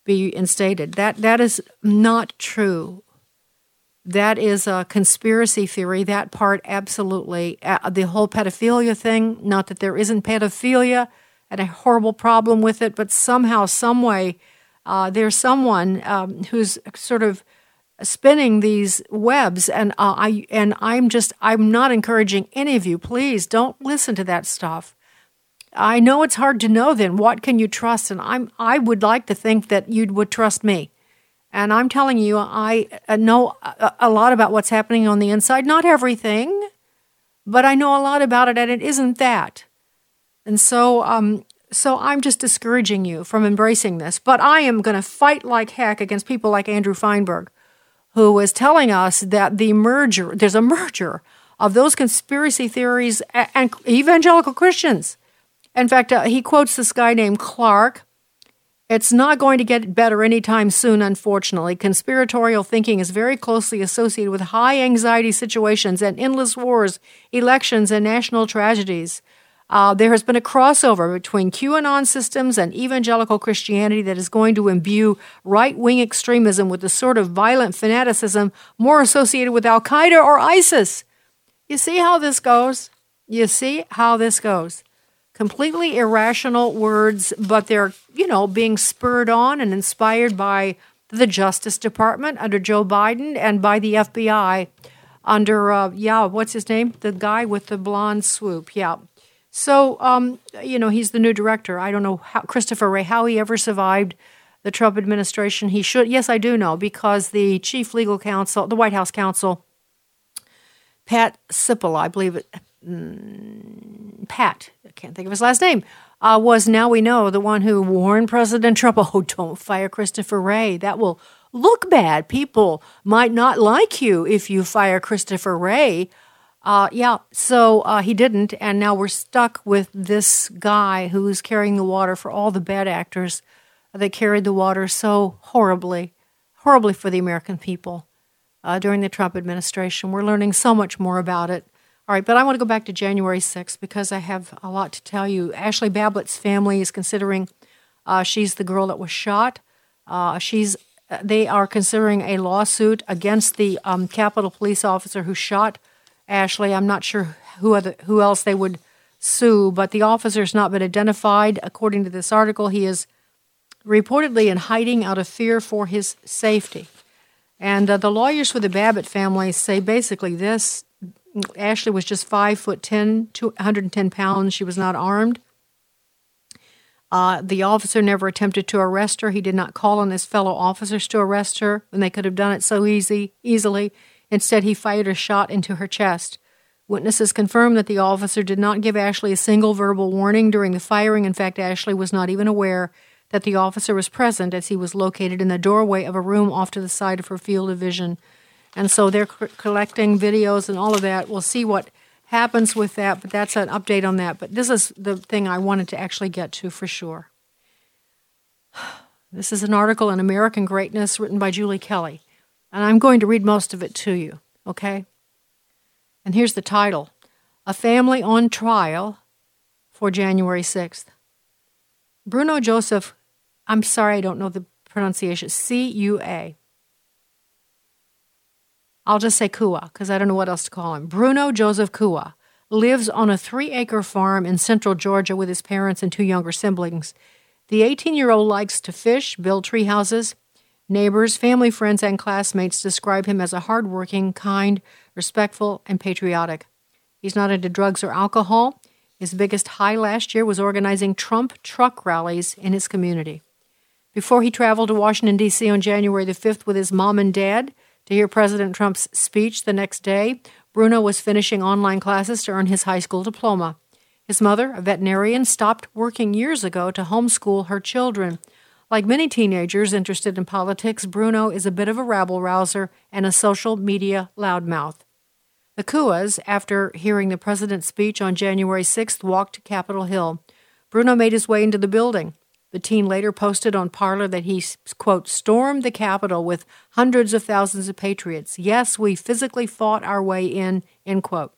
be instated. That that is not true. That is a conspiracy theory. That part, absolutely. Uh, the whole pedophilia thing, not that there isn't pedophilia and a horrible problem with it, but somehow, some way, uh, there's someone um, who's sort of spinning these webs, and uh, I and I'm just I'm not encouraging any of you. Please don't listen to that stuff. I know it's hard to know. Then what can you trust? And I'm I would like to think that you would trust me. And I'm telling you, I know a lot about what's happening on the inside. Not everything, but I know a lot about it, and it isn't that. And so um. So I'm just discouraging you from embracing this. But I am going to fight like heck against people like Andrew Feinberg, who was telling us that the merger, there's a merger of those conspiracy theories and evangelical Christians. In fact, uh, he quotes this guy named Clark. It's not going to get better anytime soon, unfortunately. Conspiratorial thinking is very closely associated with high anxiety situations and endless wars, elections, and national tragedies. Uh, there has been a crossover between QAnon systems and evangelical Christianity that is going to imbue right-wing extremism with the sort of violent fanaticism more associated with Al-Qaeda or ISIS. You see how this goes? You see how this goes. Completely irrational words, but they're, you know, being spurred on and inspired by the Justice Department under Joe Biden and by the F B I under, uh, yeah, what's his name? The guy with the blonde swoop, yeah. So, um, you know, he's the new director. I don't know how Christopher Wray, how he ever survived the Trump administration. He should. Yes, I do know, because the chief legal counsel, the White House counsel, Pat Sipple, I believe it, um, Pat, I can't think of his last name, uh, was, now we know, the one who warned President Trump, oh, don't fire Christopher Wray. That will look bad. People might not like you if you fire Christopher Wray. Uh, yeah, so uh, he didn't, and now we're stuck with this guy who's carrying the water for all the bad actors that carried the water so horribly, horribly for the American people uh, during the Trump administration. We're learning so much more about it. All right, but I want to go back to January sixth because I have a lot to tell you. Ashley Babbitt's family is considering, uh, she's the girl that was shot. Uh, she's They are considering a lawsuit against the um, Capitol police officer who shot Ashley. I'm not sure who, other, who else they would sue, but the officer's not been identified. According to this article, he is reportedly in hiding out of fear for his safety. And uh, the lawyers for the Babbitt family say basically this. Ashley was just five foot ten, one hundred ten pounds. She was not armed. Uh, the officer never attempted to arrest her. He did not call on his fellow officers to arrest her when they could have done it so easy, easily. Instead, he fired a shot into her chest. Witnesses confirmed that the officer did not give Ashley a single verbal warning during the firing. In fact, Ashley was not even aware that the officer was present as he was located in the doorway of a room off to the side of her field of vision. And so they're c- collecting videos and all of that. We'll see what happens with that, but that's an update on that. But this is the thing I wanted to actually get to for sure. This is an article in American Greatness written by Julie Kelly, and I'm going to read most of it to you, okay? And here's the title, A Family on Trial for January sixth. Bruno Joseph, I'm sorry I don't know the pronunciation, C U A. I'll just say Cua, because I don't know what else to call him. Bruno Joseph Cua lives on a three-acre farm in central Georgia with his parents and two younger siblings. The eighteen-year-old likes to fish, build tree houses. Neighbors, family, friends, and classmates describe him as a hardworking, kind, respectful, and patriotic. He's not into drugs or alcohol. His biggest high last year was organizing Trump truck rallies in his community. Before he traveled to Washington, D C on January the fifth with his mom and dad, to hear President Trump's speech the next day, Bruno was finishing online classes to earn his high school diploma. His mother, a veterinarian, stopped working years ago to homeschool her children. Like many teenagers interested in politics, Bruno is a bit of a rabble-rouser and a social media loudmouth. The Cuas, after hearing the president's speech on January sixth, walked to Capitol Hill. Bruno made his way into the building. The teen later posted on Parler that he, quote, stormed the Capitol with hundreds of thousands of patriots. Yes, we physically fought our way in, end quote.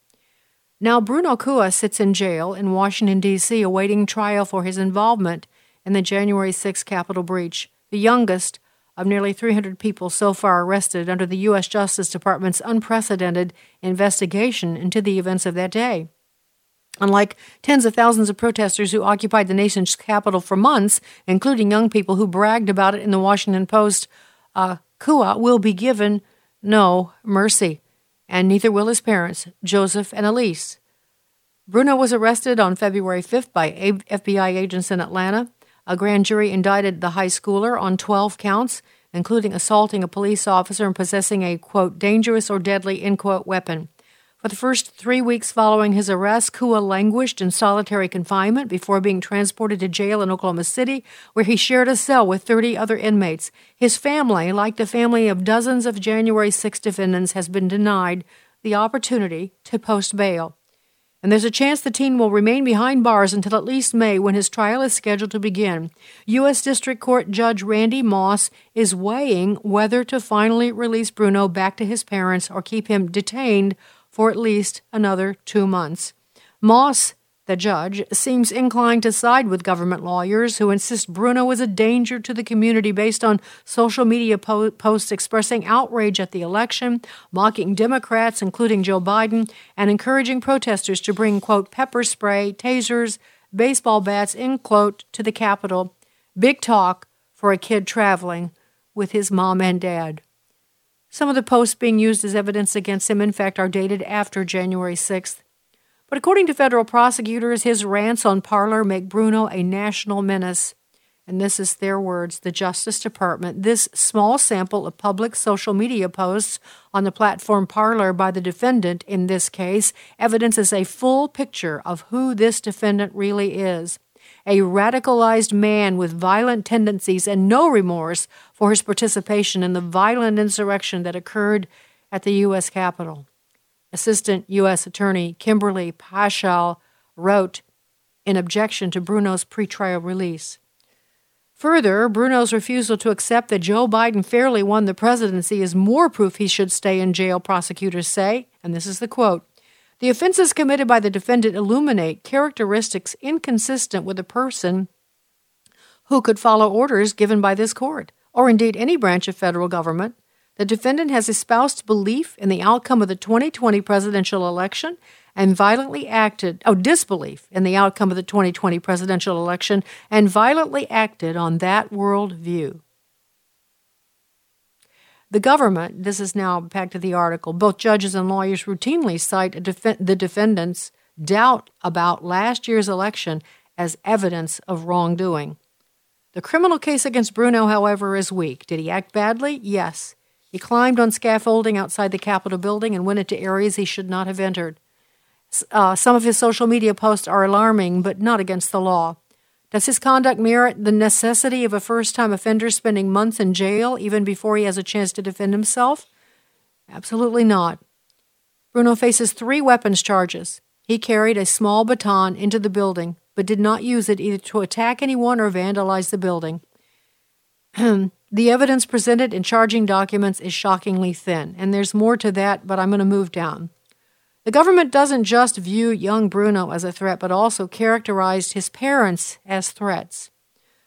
Now, Bruno Cua sits in jail in Washington, D C, awaiting trial for his involvement in the January sixth Capitol breach, the youngest of nearly three hundred people so far arrested under the U S Justice Department's unprecedented investigation into the events of that day. Unlike tens of thousands of protesters who occupied the nation's capital for months, including young people who bragged about it in the Washington Post, uh, Cua will be given no mercy, and neither will his parents, Joseph and Elise. Bruno was arrested on February fifth by F B I agents in Atlanta. A grand jury indicted the high schooler on twelve counts, including assaulting a police officer and possessing a, quote, dangerous or deadly, end quote, weapon. For the first three weeks following his arrest, Cua languished in solitary confinement before being transported to jail in Oklahoma City, where he shared a cell with thirty other inmates. His family, like the family of dozens of January sixth defendants, has been denied the opportunity to post bail. And there's a chance the teen will remain behind bars until at least May, when his trial is scheduled to begin. U S District Court Judge Randy Moss is weighing whether to finally release Bruno back to his parents or keep him detained for at least another two months. Moss, the judge, seems inclined to side with government lawyers who insist Bruno is a danger to the community based on social media po- posts expressing outrage at the election, mocking Democrats, including Joe Biden, and encouraging protesters to bring, quote, pepper spray, tasers, baseball bats, end quote, to the Capitol. Big talk for a kid traveling with his mom and dad. Some of the posts being used as evidence against him, in fact, are dated after January sixth. But according to federal prosecutors, his rants on Parler make Bruno a national menace. and this is their words, the Justice Department, this small sample of public social media posts on the platform Parler by the defendant in this case evidences a full picture of who this defendant really is. A radicalized man with violent tendencies and no remorse for his participation in the violent insurrection that occurred at the U S Capitol. Assistant U S Attorney Kimberly Paschal wrote in objection to Bruno's pretrial release. Further, Bruno's refusal to accept that Joe Biden fairly won the presidency is more proof he should stay in jail, prosecutors say, and this is the quote, "The offenses committed by the defendant illuminate characteristics inconsistent with a person who could follow orders given by this court, or indeed any branch of federal government. The defendant has espoused belief in the outcome of the twenty twenty presidential election and violently acted, oh, disbelief in the outcome of the twenty twenty presidential election and violently acted on that world view." The government, this is now back to the article, both judges and lawyers routinely cite a def- the defendant's doubt about last year's election as evidence of wrongdoing. The criminal case against Bruno, however, is weak. Did he act badly? Yes. He climbed on scaffolding outside the Capitol building and went into areas he should not have entered. Uh, some of his social media posts are alarming, but not against the law. Does his conduct merit the necessity of a first-time offender spending months in jail even before he has a chance to defend himself? Absolutely not. Bruno faces three weapons charges. He carried a small baton into the building, but did not use it either to attack anyone or vandalize the building. The evidence presented in charging documents is shockingly thin, and there's more to that, but I'm going to move down. The government doesn't just view young Bruno as a threat, but also characterized his parents as threats.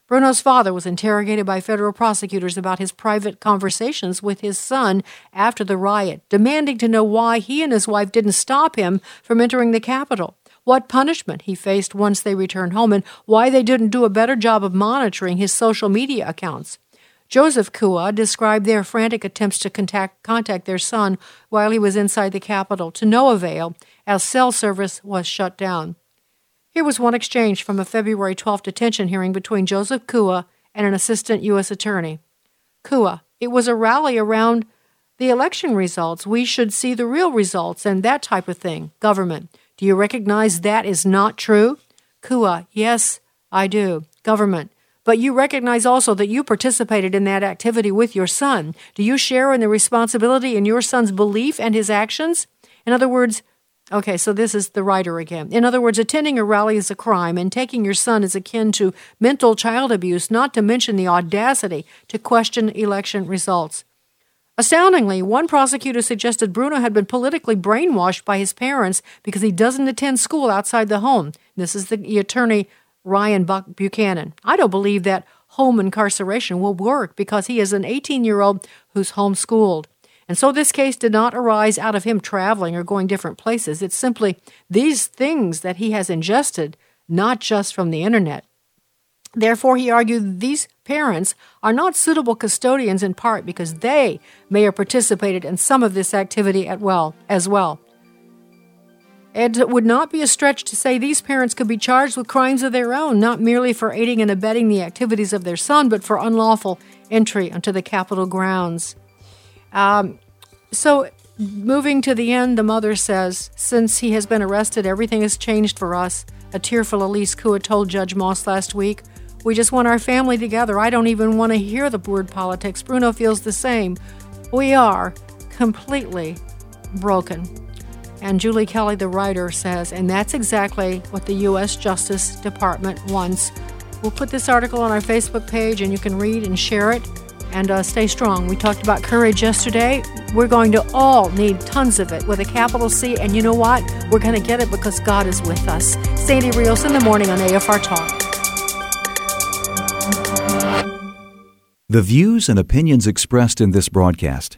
Bruno's father was interrogated by federal prosecutors about his private conversations with his son after the riot, demanding to know why he and his wife didn't stop him from entering the Capitol, what punishment he faced once they returned home, and why they didn't do a better job of monitoring his social media accounts. Joseph Cua described their frantic attempts to contact, contact their son while he was inside the Capitol, to no avail, as cell service was shut down. Here was one exchange from a February twelfth detention hearing between Joseph Cua and an assistant U S attorney. Cua, "It was a rally around the election results. We should see the real results and that type of thing. Government, do you recognize that is not true?" Cua, "Yes, I do." Government, "But you recognize also that you participated in that activity with your son. Do you share in the responsibility in your son's belief and his actions?" In other words, okay, so this is the writer again. In other words, attending a rally is a crime, and taking your son is akin to mental child abuse, not to mention the audacity to question election results. Astoundingly, one prosecutor suggested Bruno had been politically brainwashed by his parents because he doesn't attend school outside the home. This is the attorney Ryan Buchanan. "I don't believe that home incarceration will work because he is an eighteen-year-old who's homeschooled. And so this case did not arise out of him traveling or going different places. It's simply these things that he has ingested, not just from the internet. Therefore," he argued, "these parents are not suitable custodians in part because they may have participated in some of this activity at well as well. It would not be a stretch to say these parents could be charged with crimes of their own, not merely for aiding and abetting the activities of their son, but for unlawful entry onto the Capitol grounds." Um, so, moving to the end, the mother says, "Since he has been arrested, everything has changed for us," a tearful Elise Kua told Judge Moss last week. "We just want our family together. I don't even want to hear the word politics. Bruno feels the same. We are completely broken." And Julie Kelly, the writer, says, and that's exactly what the U S Justice Department wants. We'll put this article on our Facebook page, and you can read and share it. And uh, stay strong. We talked about courage yesterday. We're going to all need tons of it with a capital C. And you know what? We're going to get it because God is with us. Sandy Rios in the morning on A F R Talk. The views and opinions expressed in this broadcast